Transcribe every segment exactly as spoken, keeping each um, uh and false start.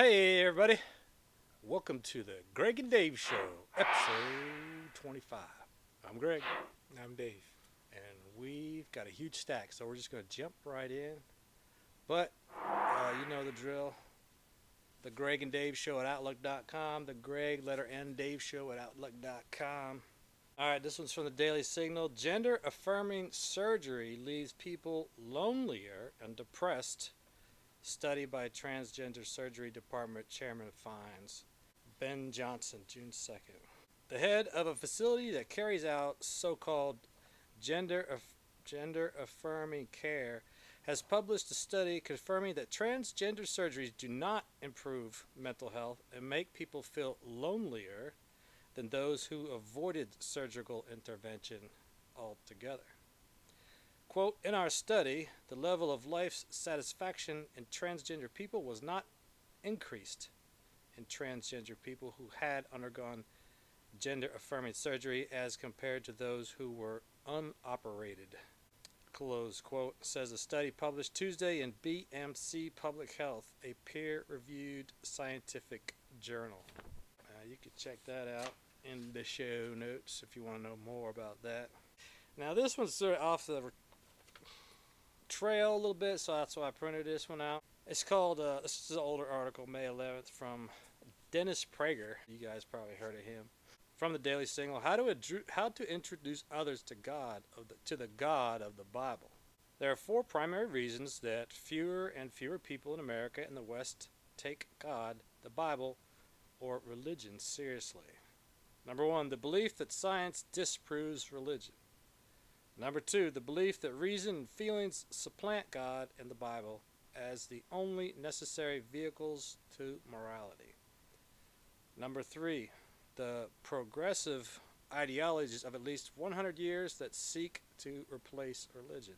Hey everybody, welcome to the Greg and Dave Show, episode twenty-five. I'm Greg. And I'm Dave. And we've got a huge stack, so we're just going to jump right in. But, uh, you know the drill. The Greg and Dave Show at Outlook dot com. The Greg, letter N, Dave Show at Outlook dot com. Alright, this one's from the Daily Signal. Gender affirming surgery leaves people lonelier and depressed. Study by Transgender Surgery Department Chairman finds. Ben Johnson, June second. The head of a facility that carries out so-called gender aff- gender affirming care has published a study confirming that transgender surgeries do not improve mental health and make people feel lonelier than those who avoided surgical intervention altogether. Quote, in our study, the level of life satisfaction in transgender people was not increased in transgender people who had undergone gender-affirming surgery as compared to those who were unoperated. Close quote, says a study published Tuesday in B M C Public Health, a peer-reviewed scientific journal. Uh, you can check that out in the show notes if you want to know more about that. Now this one's sort of off the trail a little bit, so that's why I printed this one out. It's called, uh, this is an older article, May eleventh, from Dennis Prager. You guys probably heard of him. From the Daily Signal, how to adru- how to introduce others to God of the, to the God of the Bible. There are four primary reasons that fewer and fewer people in America and the West take God, the Bible, or religion seriously. Number one, the belief that science disproves religion. Number two, the belief that reason and feelings supplant God and the Bible as the only necessary vehicles to morality. Number three, the progressive ideologies of at least one hundred years that seek to replace religion.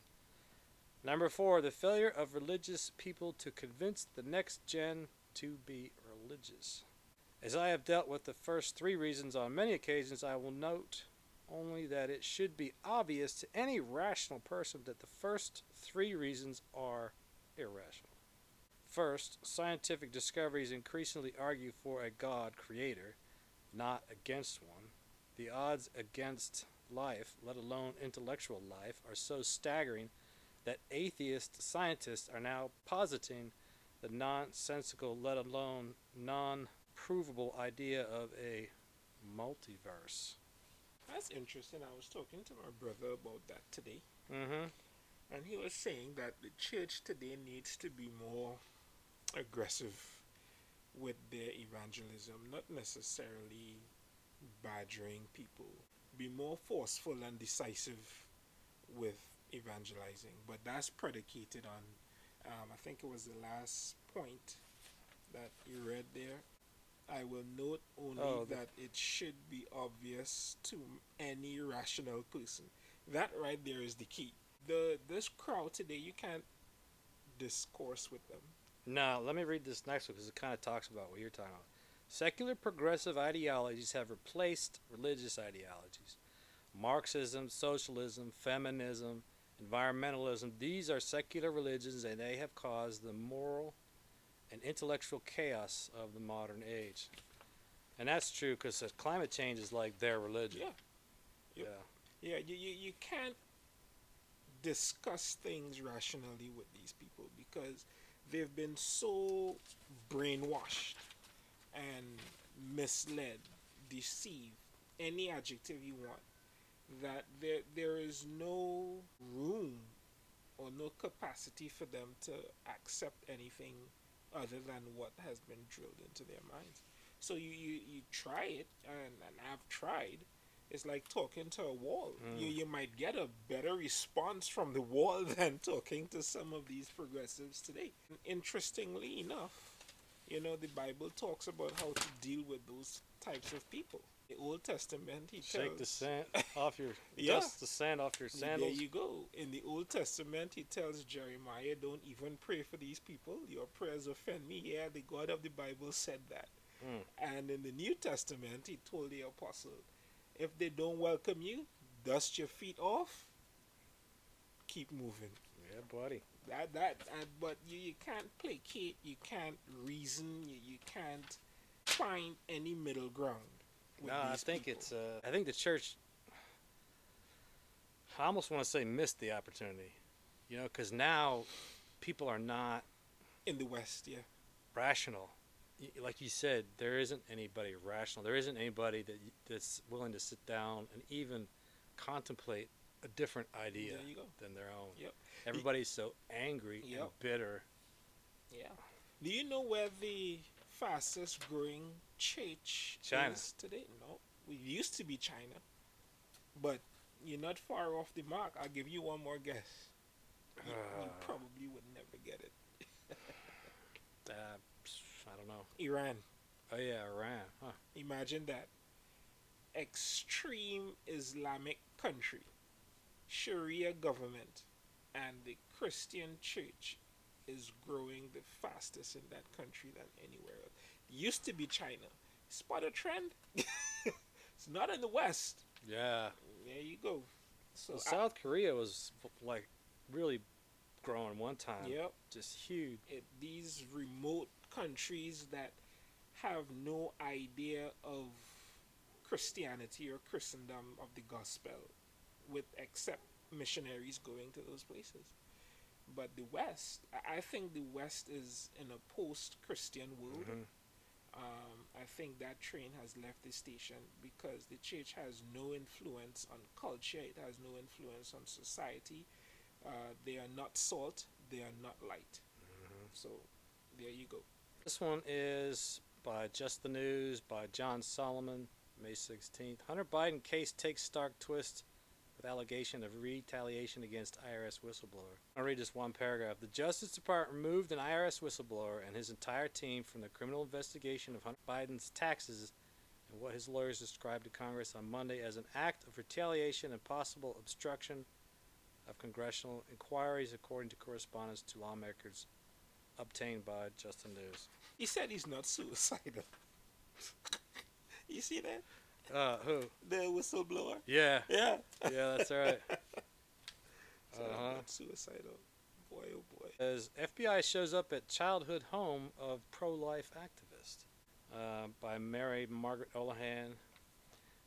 Number four, the failure of religious people to convince the next gen to be religious. As I have dealt with the first three reasons on many occasions, I will note only that it should be obvious to any rational person that the first three reasons are irrational. First, scientific discoveries increasingly argue for a God creator, not against one. The odds against life, let alone intellectual life, are so staggering that atheist scientists are now positing the nonsensical, let alone non-provable idea of a multiverse. That's interesting. I was talking to my brother about that today. Mm-hmm. And he was saying that the church today needs to be more aggressive with their evangelism, not necessarily badgering people. Be more forceful and decisive with evangelizing. But that's predicated on, um, I think it was the last point that you read there. I will note only oh, that it should be obvious to any rational person. That right there is the key. The This crowd today, you can't discourse with them. Now, let me read this next one because it kind of talks about what you're talking about. Secular progressive ideologies have replaced religious ideologies. Marxism, socialism, feminism, environmentalism, these are secular religions and they have caused the moral and intellectual chaos of the modern age. And that's true because climate change is like their religion. Yeah. Yeah. Yeah, you, you, you can't discuss things rationally with these people because they've been so brainwashed and misled, deceived, any adjective you want, that there there is no room or no capacity for them to accept anything other than what has been drilled into their minds. So you, you, you try it, and, and I've tried. It's like talking to a wall. Mm. You you might get a better response from the wall than talking to some of these progressives today. Interestingly enough, you know, the Bible talks about how to deal with those types of people. The Old Testament, he Shake tells... Shake the sand off your... yeah. Dust the sand off your sandals. There you go. In the Old Testament, he tells Jeremiah, don't even pray for these people. Your prayers offend me. Yeah, the God of the Bible said that. Mm. And in the New Testament, he told the apostle, if they don't welcome you, dust your feet off, keep moving. Yeah, buddy. That that, that but you, you can't placate, you can't reason, you, you can't find any middle ground. No, I think people. it's. Uh, I think the church. I almost want to say missed the opportunity, you know, because now people are not in the West. Yeah, rational. Like you said, there isn't anybody rational. There isn't anybody that that's willing to sit down and even contemplate a different idea than their own. Yep. Everybody's so angry yep. and bitter. Yeah. Do you know where the fastest growing church China. is today? No. It used to be China, but you're not far off the mark. I'll give you one more guess. You, uh, you probably would never get it. uh, I don't know. Iran. Oh, yeah, Iran. Huh. Imagine that. Extreme Islamic country. Sharia government and the Christian church is growing the fastest in that country than anywhere else. It used to be China. Spot a trend? It's not in the West. Yeah. There you go. So well, I, South Korea was like really growing one time. Yep. Just huge. It, these remote countries that have no idea of Christianity or Christendom, of the gospel, with except missionaries going to those places. But the West, I think the West is in a post-Christian world. Mm-hmm. Um, I think that train has left the station because the church has no influence on culture. It has no influence on society. Uh, they are not salt. They are not light. Mm-hmm. So there you go. This one is by Just the News by John Solomon, May sixteenth. Hunter Biden case takes stark twist with allegation of retaliation against I R S whistleblower. I'll read just one paragraph. The Justice Department removed an I R S whistleblower and his entire team from the criminal investigation of Hunter Biden's taxes and what his lawyers described to Congress on Monday as an act of retaliation and possible obstruction of congressional inquiries, according to correspondence to lawmakers obtained by Just the News. He said he's not suicidal. You see that? Uh, who? The whistleblower. Yeah. Yeah. Yeah, that's right. So uh-huh. Not suicidal. Boy, oh boy. As F B I shows up at childhood home of pro-life activist, uh, by Mary Margaret Olihan.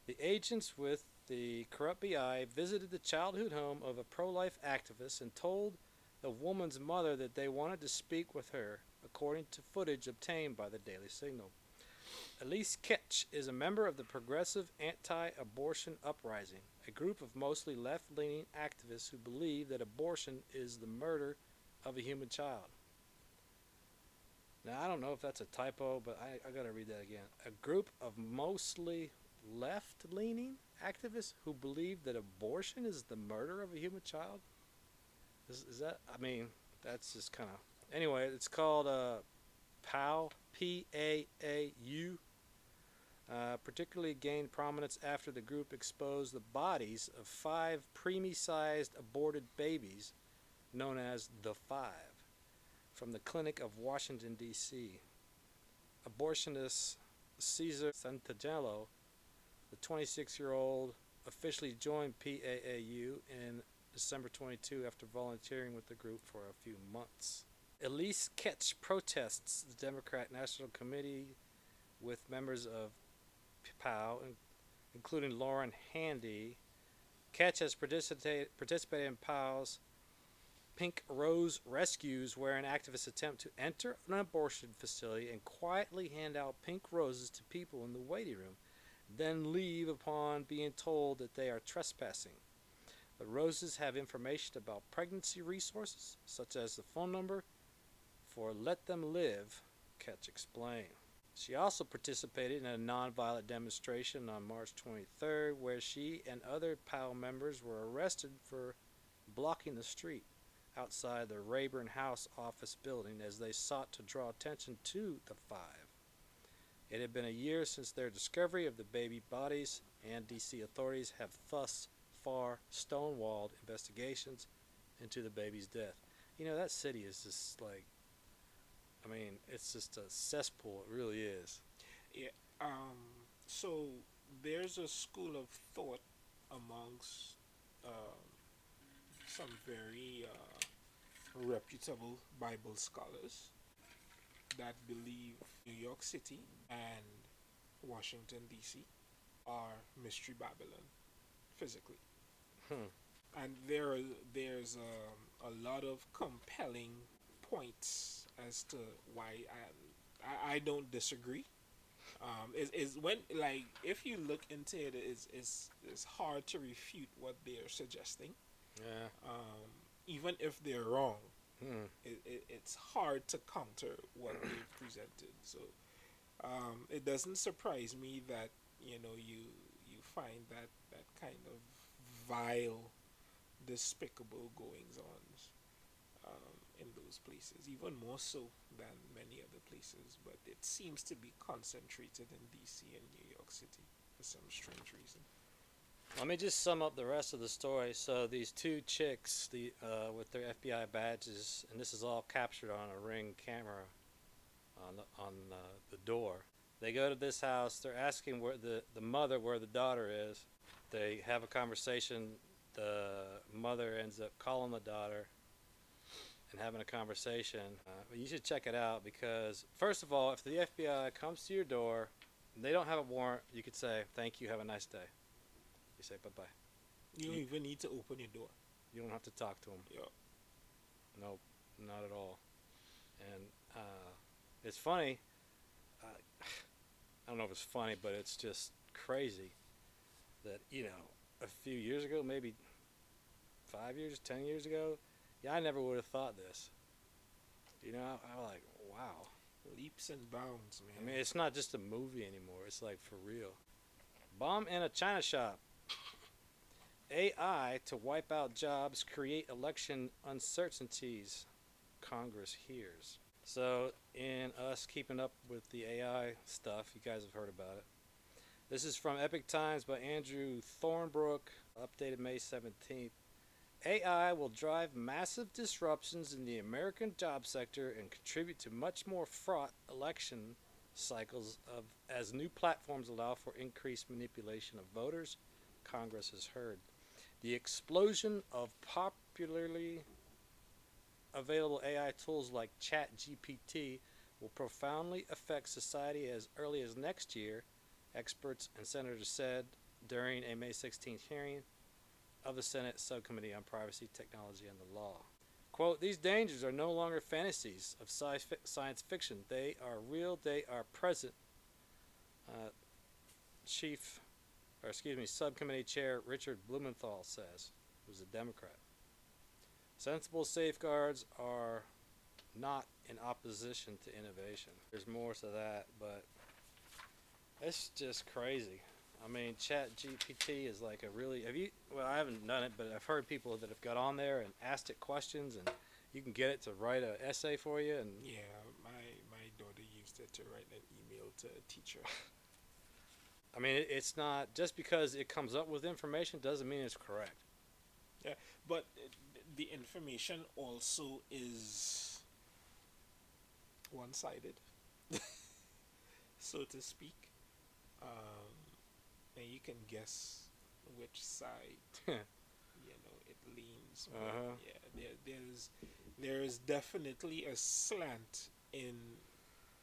The agents with the corrupt B I visited the childhood home of a pro-life activist and told the woman's mother that they wanted to speak with her, according to footage obtained by the Daily Signal. Elise Ketch is a member of the Progressive Anti-Abortion Uprising, a group of mostly left-leaning activists who believe that abortion is the murder of a human child. Now, I don't know if that's a typo, but I, I got to read that again. A group of mostly left-leaning activists who believe that abortion is the murder of a human child? Is, is that, I mean, that's just kind of... Anyway, it's called... Uh, P A A U, P A A U, uh, particularly gained prominence after the group exposed the bodies of five preemie-sized aborted babies, known as the Five, from the clinic of Washington, D C Abortionist Caesar Santagello, the twenty-six-year-old, officially joined P A A U in December twenty-two after volunteering with the group for a few months. Elise Ketch protests the Democrat National Committee with members of P A A U, including Lauren Handy. Ketch has participated, participated in P A A U's Pink Rose Rescues, where an activist attempt to enter an abortion facility and quietly hand out pink roses to people in the waiting room, then leave upon being told that they are trespassing. The roses have information about pregnancy resources, such as the phone number for Let Them Live, Ketch explained. She also participated in a nonviolent demonstration on March twenty-third, where she and other P A A U members were arrested for blocking the street outside the Rayburn House office building as they sought to draw attention to the Five. It had been a year since their discovery of the baby bodies, and D C authorities have thus far stonewalled investigations into the baby's death. You know, that city is just like, I mean, it's just a cesspool. It really is. Yeah. Um, so there's a school of thought amongst uh, some very uh, reputable Bible scholars that believe New York City and Washington, D C are Mystery Babylon, physically. Hmm. And there, there's um, a lot of compelling points as to why I, I, I don't disagree. Um, is is when like if you look into it, it's it's it's hard to refute what they're suggesting. Yeah. Um, even if they're wrong, hmm. it, it it's hard to counter what they've presented. So, um, it doesn't surprise me that you know you you find that that kind of vile, despicable goings-ons um, in those places, even more so than many other places, but it seems to be concentrated in D C and New York City for some strange reason. Let me just sum up the rest of the story. So these two chicks the uh, with their F B I badges, and this is all captured on a Ring camera on the, on uh, the door. They go to this house. They're asking where the, the mother where the daughter is. They have a conversation. The mother ends up calling the daughter and having a conversation. Uh, you should check it out because, first of all, if the F B I comes to your door and they don't have a warrant, you could say, thank you, have a nice day. You say bye-bye. You don't you, even need to open your door. You don't have to talk to them. Yeah. Nope, not at all. And uh, it's funny. Uh, I don't know if it's funny, but it's just crazy. That, you know, a few years ago, maybe five years, ten years ago, yeah, I never would have thought this. You know, I, I'm like, wow. Leaps and bounds, man. I mean, it's not just a movie anymore. It's like for real. Bomb in a China shop. A I to wipe out jobs, create election uncertainties. Congress hears. So, in us keeping up with the A I stuff, you guys have heard about it. This is from Epoch Times by Andrew Thornbrook, updated May seventeenth. A I will drive massive disruptions in the American job sector and contribute to much more fraught election cycles of, as new platforms allow for increased manipulation of voters, Congress has heard. The explosion of popularly available A I tools like ChatGPT will profoundly affect society as early as next year, experts and senators said during a May sixteenth hearing of the Senate Subcommittee on Privacy, Technology, and the Law. Quote, these dangers are no longer fantasies of science fiction. They are real. They are present. Uh, Chief, or excuse me, Subcommittee Chair Richard Blumenthal says, who's a Democrat. Sensible safeguards are not in opposition to innovation. There's more to that, but it's just crazy. I mean, ChatGPT is like a really, have you, well, I haven't done it, but I've heard people that have got on there and asked it questions, and you can get it to write an essay for you. And yeah, my, my daughter used it to write an email to a teacher. I mean, it, it's not, just because it comes up with information doesn't mean it's correct. Yeah, but the information also is one-sided, so to speak. Um, and you can guess which side, you know, it leans. Uh-huh. Yeah, there, there's, there is definitely a slant in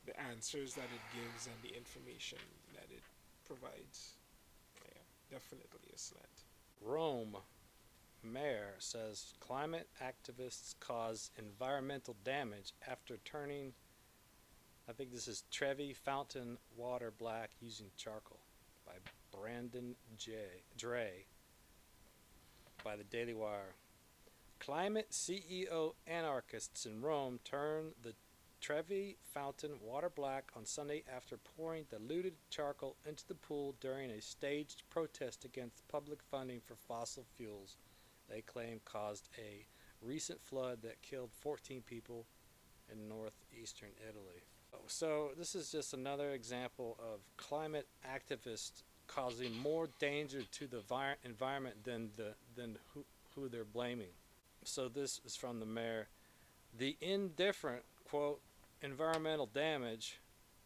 the answers that it gives and the information that it provides. Yeah, definitely a slant. Rome mayor says climate activists cause environmental damage after turning, I think this is Trevi Fountain Water Black Using Charcoal by Brandon J. Dre by the Daily Wire. Climate C E O anarchists in Rome turned the Trevi Fountain Water Black on Sunday after pouring diluted charcoal into the pool during a staged protest against public funding for fossil fuels they claim caused a recent flood that killed fourteen people in northeastern Italy. So this is just another example of climate activists causing more danger to the vi- environment than the than who, who they're blaming. So this is from the mayor. The indifferent, quote, environmental damage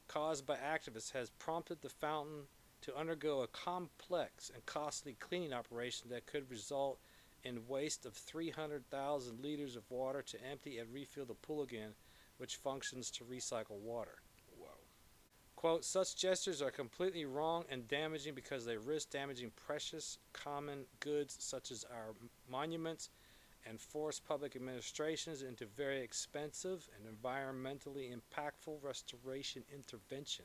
caused by activists has prompted the fountain to undergo a complex and costly cleaning operation that could result and waste of three hundred thousand liters of water to empty and refill the pool again, which functions to recycle water. Whoa. Quote, such gestures are completely wrong and damaging because they risk damaging precious common goods such as our monuments and force public administrations into very expensive and environmentally impactful restoration intervention,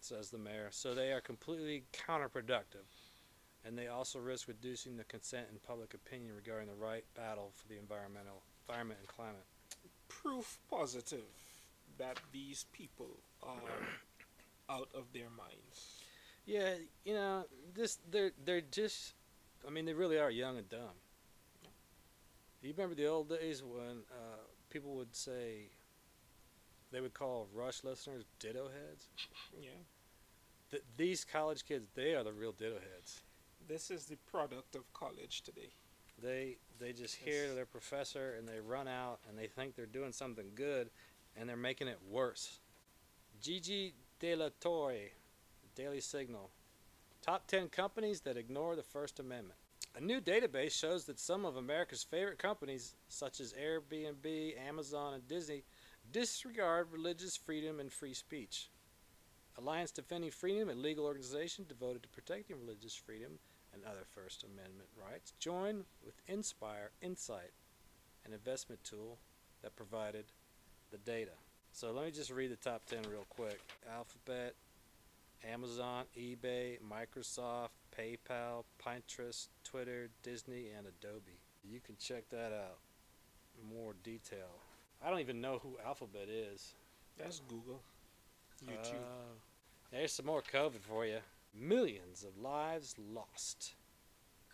says the mayor. So they are completely counterproductive, and they also risk reducing the consent and public opinion regarding the right battle for the environmental environment and climate. Proof positive that these people are out of their minds. Yeah, you know, this they're they're just, I mean, they really are young and dumb. You remember the old days when uh, people would say, they would call Rush listeners ditto heads? Yeah. Th- these college kids, they are the real ditto heads. This is the product of college today. They they just hear their professor and they run out and they think they're doing something good and they're making it worse. Gigi De La Torre, Daily Signal. Top ten companies that ignore the First Amendment. A new database shows that some of America's favorite companies, such as Airbnb, Amazon, and Disney, disregard religious freedom and free speech. Alliance Defending Freedom, a legal organization devoted to protecting religious freedom and other First Amendment rights, joined with Inspire Insight, an investment tool that provided the data. So let me just read the top ten real quick. Alphabet, Amazon, eBay, Microsoft, PayPal, Pinterest, Twitter, Disney, and Adobe. You can check that out in more detail. I don't even know who Alphabet is. That's Google. YouTube. Uh, there's some more COVID for you. Millions of lives lost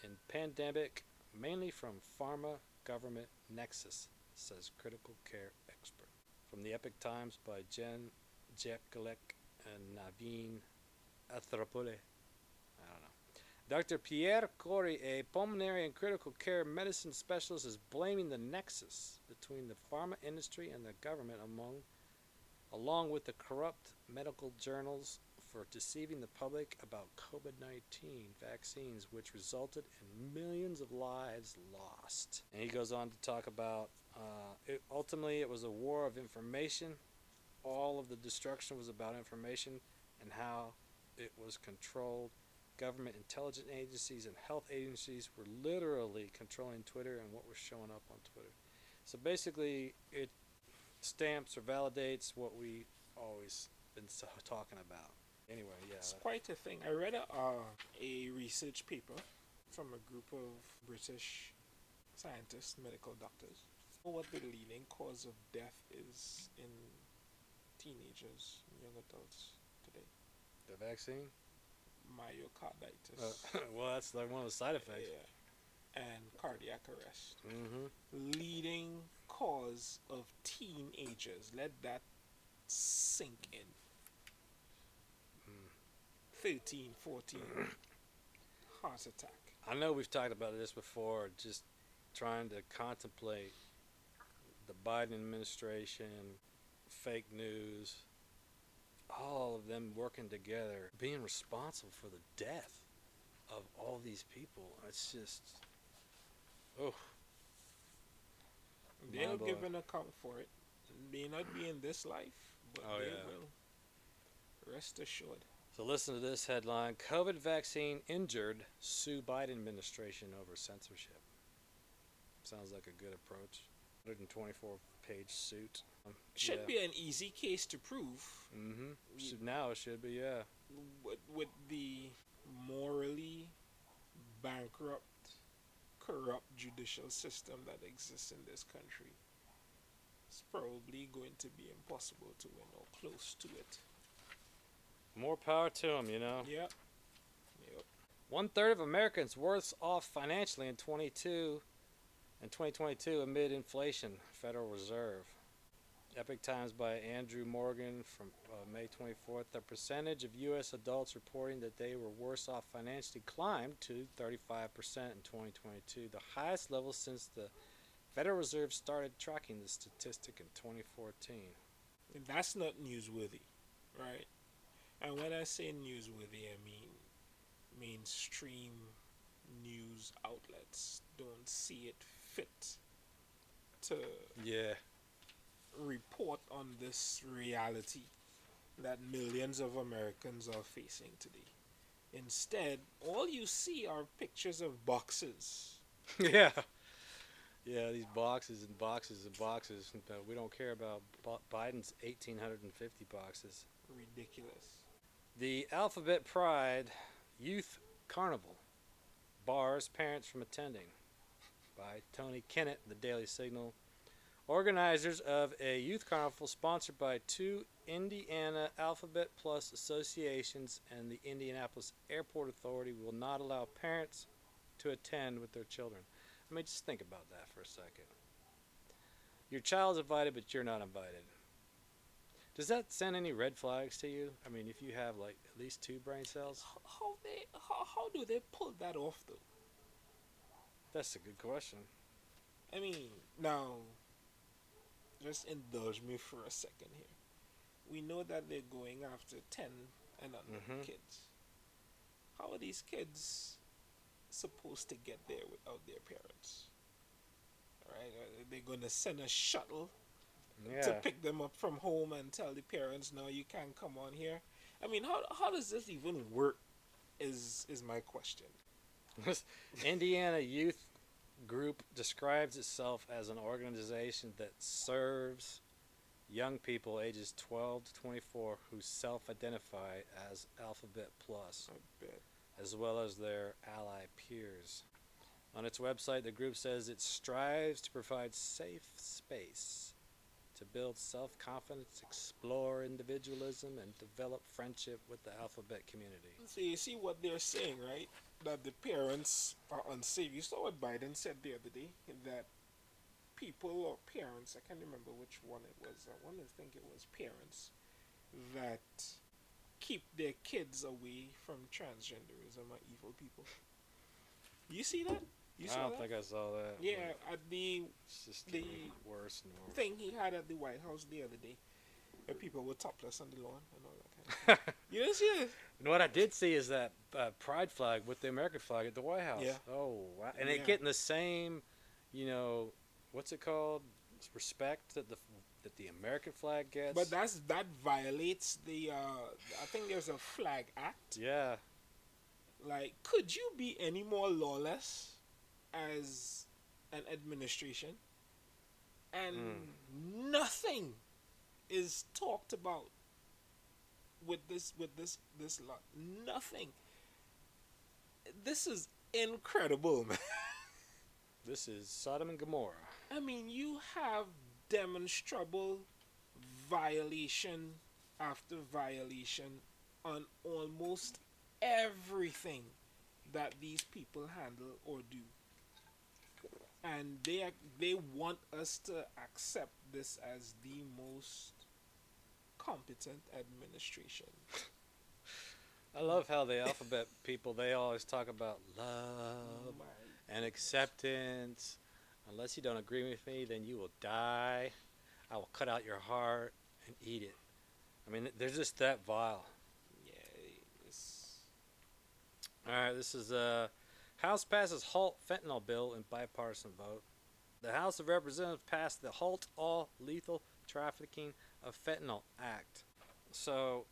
in pandemic, mainly from pharma government nexus, says critical care expert. From the Epoch Times by Jen Jekalek and Naveen Athrapouli. I don't know. Doctor Pierre Corey, a pulmonary and critical care medicine specialist, is blaming the nexus between the pharma industry and the government among, along with the corrupt medical journals for deceiving the public about COVID nineteen vaccines, which resulted in millions of lives lost. And he goes on to talk about, uh, it, ultimately it was a war of information. All of the destruction was about information and how it was controlled. Government intelligence agencies and health agencies were literally controlling Twitter and what was showing up on Twitter. So basically, it stamps or validates what we always been so talking about. Anyway, yeah. It's quite a thing. I read a, uh, a research paper from a group of British scientists, medical doctors. What the leading cause of death is in teenagers, young adults today. The vaccine? Myocarditis. Uh, well, that's like one of the side effects. Yeah. And cardiac arrest. Mm-hmm. Leading cause of teenagers. Let that sink in. Mm. thirteen, fourteen heart attack. I know we've talked about this before, just trying to contemplate the Biden administration, fake news, all of them working together, being responsible for the death of all these people. It's just, oh. They'll give an account for it. It may not be in this life, but oh, they yeah. will. Rest assured. So listen to this headline. COVID vaccine injured, sue Biden administration over censorship. Sounds like a good approach. one hundred twenty-four page suit. Should yeah. be an easy case to prove. Mm-hmm. Should, now it should be, yeah. With, with the morally bankrupt, corrupt judicial system that exists in this country, it's probably going to be impossible to win or close to it. More power to them, you know? Yep. Yep. One-third of Americans worse off financially in twenty-two... in twenty twenty-two, amid inflation, Federal Reserve. Epoch Times by Andrew Morgan from uh, May twenty-fourth. The percentage of U S adults reporting that they were worse off financially climbed to thirty-five percent in twenty twenty-two, the highest level since the Federal Reserve started tracking the statistic in twenty fourteen. And that's not newsworthy, right? And when I say newsworthy, I mean mainstream news outlets don't see it fit to yeah. report on this reality that millions of Americans are facing today. Instead, all you see are pictures of boxes. Yeah. Yeah, these boxes and boxes and boxes. We don't care about Biden's one thousand eight hundred fifty boxes. Ridiculous. The Alphabet Pride Youth Carnival bars parents from attending, by Tony Kennett, The Daily Signal. Organizers of a youth carnival sponsored by two Indiana Alphabet Plus associations and the Indianapolis Airport Authority will not allow parents to attend with their children. I mean, just think about that for a second. Your child's invited, but you're not invited. Does that send any red flags to you? I mean, if you have, like, at least two brain cells? How they how, how do they pull that off, though? That's a good question. I mean, now, just indulge me for a second here. We know that they're going after ten and under mm-hmm. kids. How are these kids supposed to get there without their parents? All right, are they going to send a shuttle yeah. to pick them up from home and tell the parents, no, you can't come on here? I mean, how how does this even work is is my question. Indiana Youth Group describes itself as an organization that serves young people ages twelve to twenty-four who self-identify as Alphabet Plus, as well as their ally peers. On its website, the group says it strives to provide safe space to build self-confidence, explore individualism, and develop friendship with the Alphabet community. So you see what they're saying, right? That the parents are unsafe. You saw what Biden said the other day, that people or parents, I can't remember which one it was, I want to think it was parents, that keep their kids away from transgenderism or evil people. You see that? You saw I don't that? think I saw that. Yeah, at the, it's just the worst thing he had at the White House the other day, where people were topless on the lawn and all that kind of thing. You didn't see that? And what I did see is that uh, pride flag with the American flag at the White House. Yeah. Oh, wow. And yeah. It getting the same, you know, what's it called? It's respect that the that the American flag gets. But that's that violates the, uh, I think there's a flag act. Yeah. Like, could you be any more lawless as an administration? And mm. nothing is talked about with this with this this lot. Nothing. This is incredible, man. This is Sodom and Gomorrah. I mean, you have demonstrable violation after violation on almost everything that these people handle or do, and they they want us to accept this as the most competent administration. I love how the Alphabet people, they always talk about love oh and acceptance. Unless you don't agree with me, then you will die. I will cut out your heart and eat it. I mean, they're just that vile. Yeah. It's... All right, this is uh, House passes halt fentanyl bill in bipartisan vote. The House of Representatives passed the Halt All Lethal Trafficking of Fentanyl Act. So,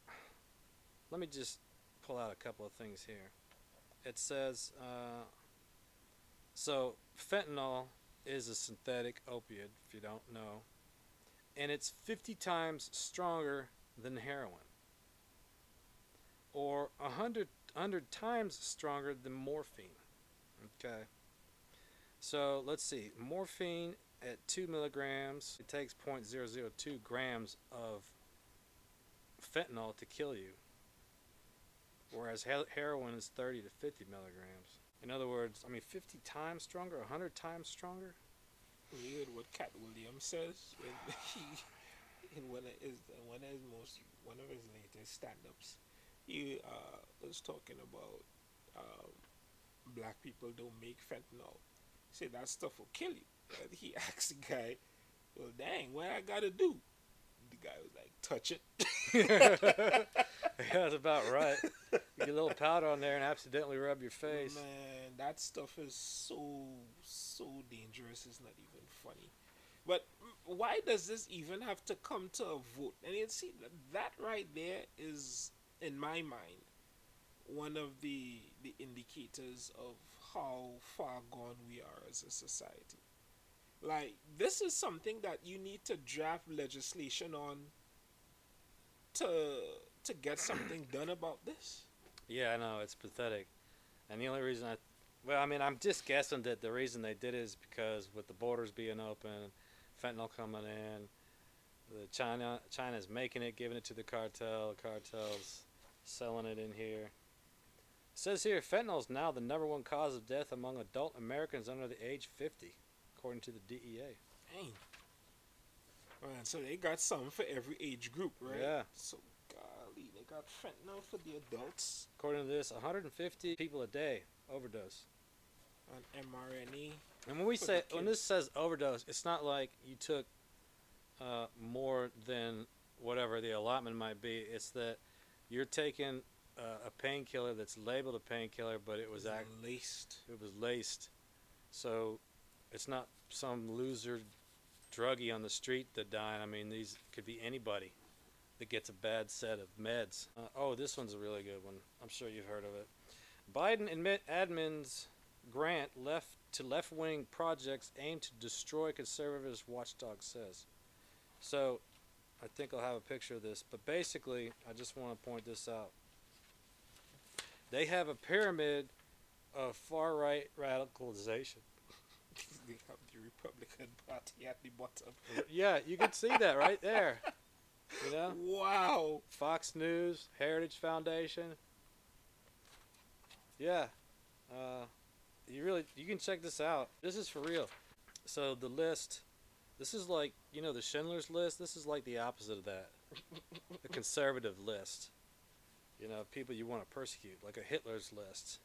let me just pull out a couple of things here. It says, uh, so fentanyl is a synthetic opioid, if you don't know, and it's fifty times stronger than heroin, or one hundred, one hundred times stronger than morphine. Okay. So, let's see. Morphine at two milligrams, it takes zero point zero zero two grams of fentanyl to kill you, whereas heroin is thirty to fifty milligrams. In other words, I mean, fifty times stronger, one hundred times stronger. We heard what Cat Williams says when he, in one of his one of his most one of his latest stand-ups. He uh, was talking about um, black people don't make fentanyl. He said that stuff will kill you. And he asked the guy, well, dang, what I gotta do? The guy was like, touch it. That's about right. You get a little powder on there and accidentally rub your face. Man, that stuff is so, so dangerous. It's not even funny. But why does this even have to come to a vote? And you see, that right there is, in my mind, one of the, the indicators of how far gone we are as a society. Like, this is something that you need to draft legislation on to to get something done about this. Yeah, I know. It's pathetic. And the only reason I... Well, I mean, I'm just guessing that the reason they did it is because with the borders being open, fentanyl coming in, the China China's making it, giving it to the cartel, the cartel's selling it in here. It says here, fentanyl is now the number one cause of death among adult Americans under the age fifty, according to the D E A. Dang. Man, so they got something for every age group, right? Yeah. So, golly, they got fentanyl for the adults. According to this, one hundred fifty people a day overdose. On M R N A. And when we say, when this says overdose, it's not like you took uh, more than whatever the allotment might be. It's that you're taking uh, a painkiller that's labeled a painkiller, but it was act- laced. It was laced. So it's not some loser druggie on the street that died. I mean, these could be anybody that gets a bad set of meds. Uh, oh, this one's a really good one. I'm sure you've heard of it. Biden admit admins grant left to left-wing projects aimed to destroy conservatives, watchdog says. So I think I'll have a picture of this, but basically I just want to point this out. They have a pyramid of far-right radicalization. They have the Republican Party at the bottom. Yeah, you can see that right there. You know? Wow. Fox News, Heritage Foundation. Yeah, uh, you really you can check this out. This is for real. So the list, this is like, you know, the Schindler's List. This is like the opposite of that, the conservative list. You know, people you want to persecute, like a Hitler's list.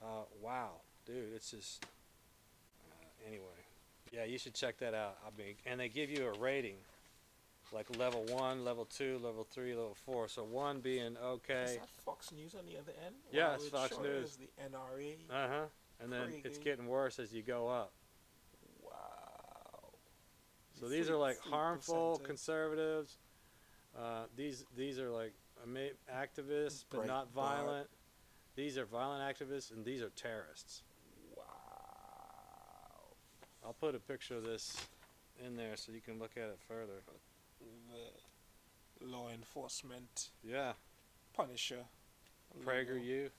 Uh, wow, dude, it's just uh, anyway. Yeah, you should check that out. I mean, and they give you a rating, like level one, level two, level three, level four. So one being okay. Is that Fox News on the other end? Yeah, well, it's Fox sure News. Is the N R A. Uh huh. And then Craig. It's getting worse as you go up. Wow. So these are like harmful conservatives. Uh, these these are like activists, but Bright not violent. Bar. These are violent activists, and these are terrorists. Wow. I'll put a picture of this in there so you can look at it further. The law enforcement. Yeah. Punisher. Prager U.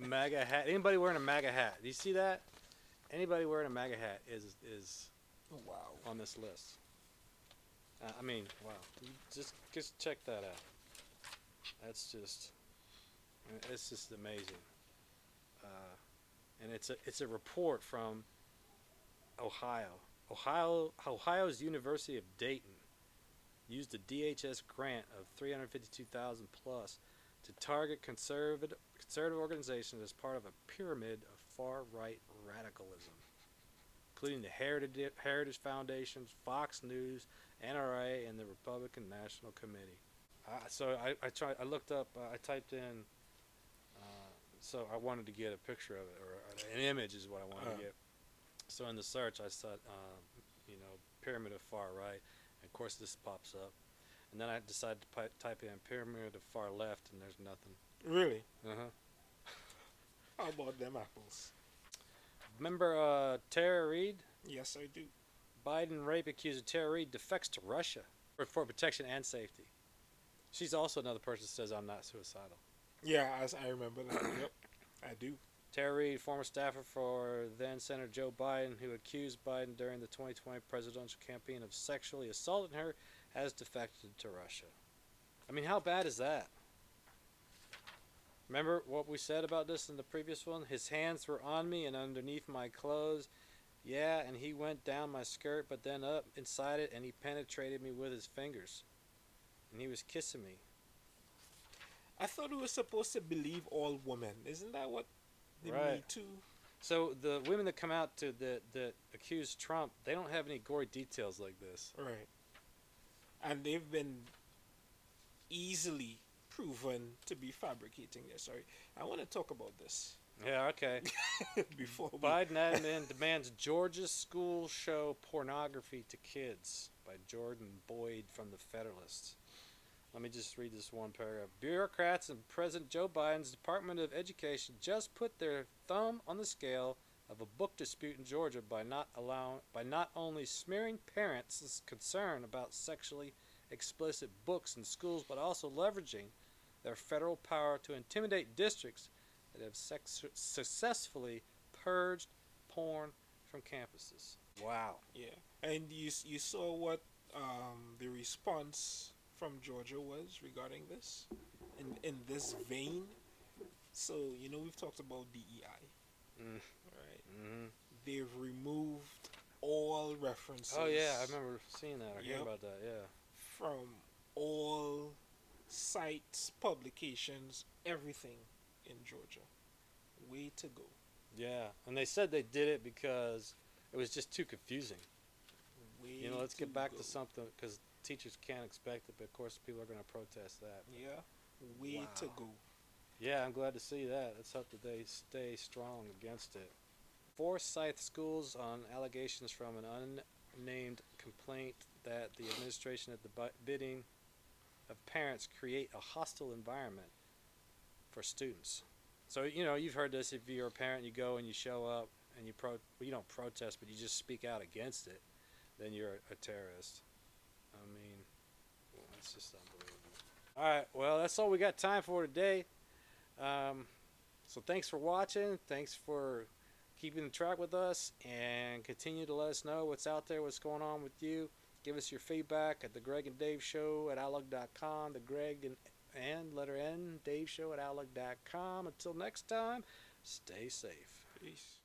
MAGA hat. Anybody wearing a MAGA hat? Do you see that? Anybody wearing a MAGA hat is is oh, wow. on this list. Uh, I mean, wow. Just just check that out. That's just it's just amazing. Uh, and it's a it's a report from Ohio. Ohio, Ohio's University of Dayton used a D H S grant of three hundred fifty-two thousand dollars plus to target conservative, conservative organizations as part of a pyramid of far-right radicalism, including the Heritage, Heritage Foundation, Fox News, N R A, and the Republican National Committee. Uh, so I, I tried. I looked up. Uh, I typed in. Uh, so I wanted to get a picture of it, or an image is what I wanted uh. to get. So in the search, I saw, um, you know, pyramid of far right. And of course, this pops up. And then I decided to pi- type in pyramid of far left, and there's nothing. Really? Uh-huh. How about them apples? Remember uh, Tara Reade? Yes, I do. Biden rape accuser Tara Reade defects to Russia for, for protection and safety. She's also another person who says, I'm not suicidal. Yeah, I, I remember that. Yep, I do. Tara Reade, former staffer for then-Senator Joe Biden, who accused Biden during the twenty twenty presidential campaign of sexually assaulting her, has defected to Russia. I mean, how bad is that? Remember what we said about this in the previous one? His hands were on me and underneath my clothes. Yeah, and he went down my skirt, but then up inside it, and he penetrated me with his fingers. And he was kissing me. I thought we were supposed to believe all women. Isn't that what... Right. So the women that come out to that that accuse Trump, they don't have any gory details like this. Right. And they've been easily proven to be fabricating their story. I want to talk about this. Yeah, okay. Before Biden admin demands Georgia school show pornography to kids by Jordan Boyd from The Federalist. Let me just read this one paragraph. Bureaucrats and President Joe Biden's Department of Education just put their thumb on the scale of a book dispute in Georgia by not allowing, by not only smearing parents' concern about sexually explicit books in schools, but also leveraging their federal power to intimidate districts that have sex- successfully purged porn from campuses. Wow. Yeah, and you you saw what um, the response from Georgia was regarding this, in in this vein. So you know we've talked about D E I. Mm. Right. Mm-hmm. They've removed all references. Oh yeah, I remember seeing that. I yep. heard about that. Yeah. From all sites, publications, everything in Georgia. Way to go. Yeah, and they said they did it because it was just too confusing. Way you know, let's get back go. to something because teachers can't expect it, but of course people are going to protest that. But yeah. Way wow. to go. Yeah, I'm glad to see that. Let's hope that they stay strong against it. Forsyth schools on allegations from an unnamed complaint that the administration at the bidding of parents create a hostile environment for students. So, you know, you've heard this. If you're a parent, you go and you show up and you pro- well, you don't protest, but you just speak out against it, then you're a terrorist. I mean, well, that's just unbelievable. All right, well, that's all we got time for today. Um, so thanks for watching. Thanks for keeping track with us, and continue to let us know what's out there, what's going on with you. Give us your feedback at the Greg and Dave Show at outlook dot com, the Greg and, and letter N Dave Show at outlook dot com. Until next time, stay safe. Peace.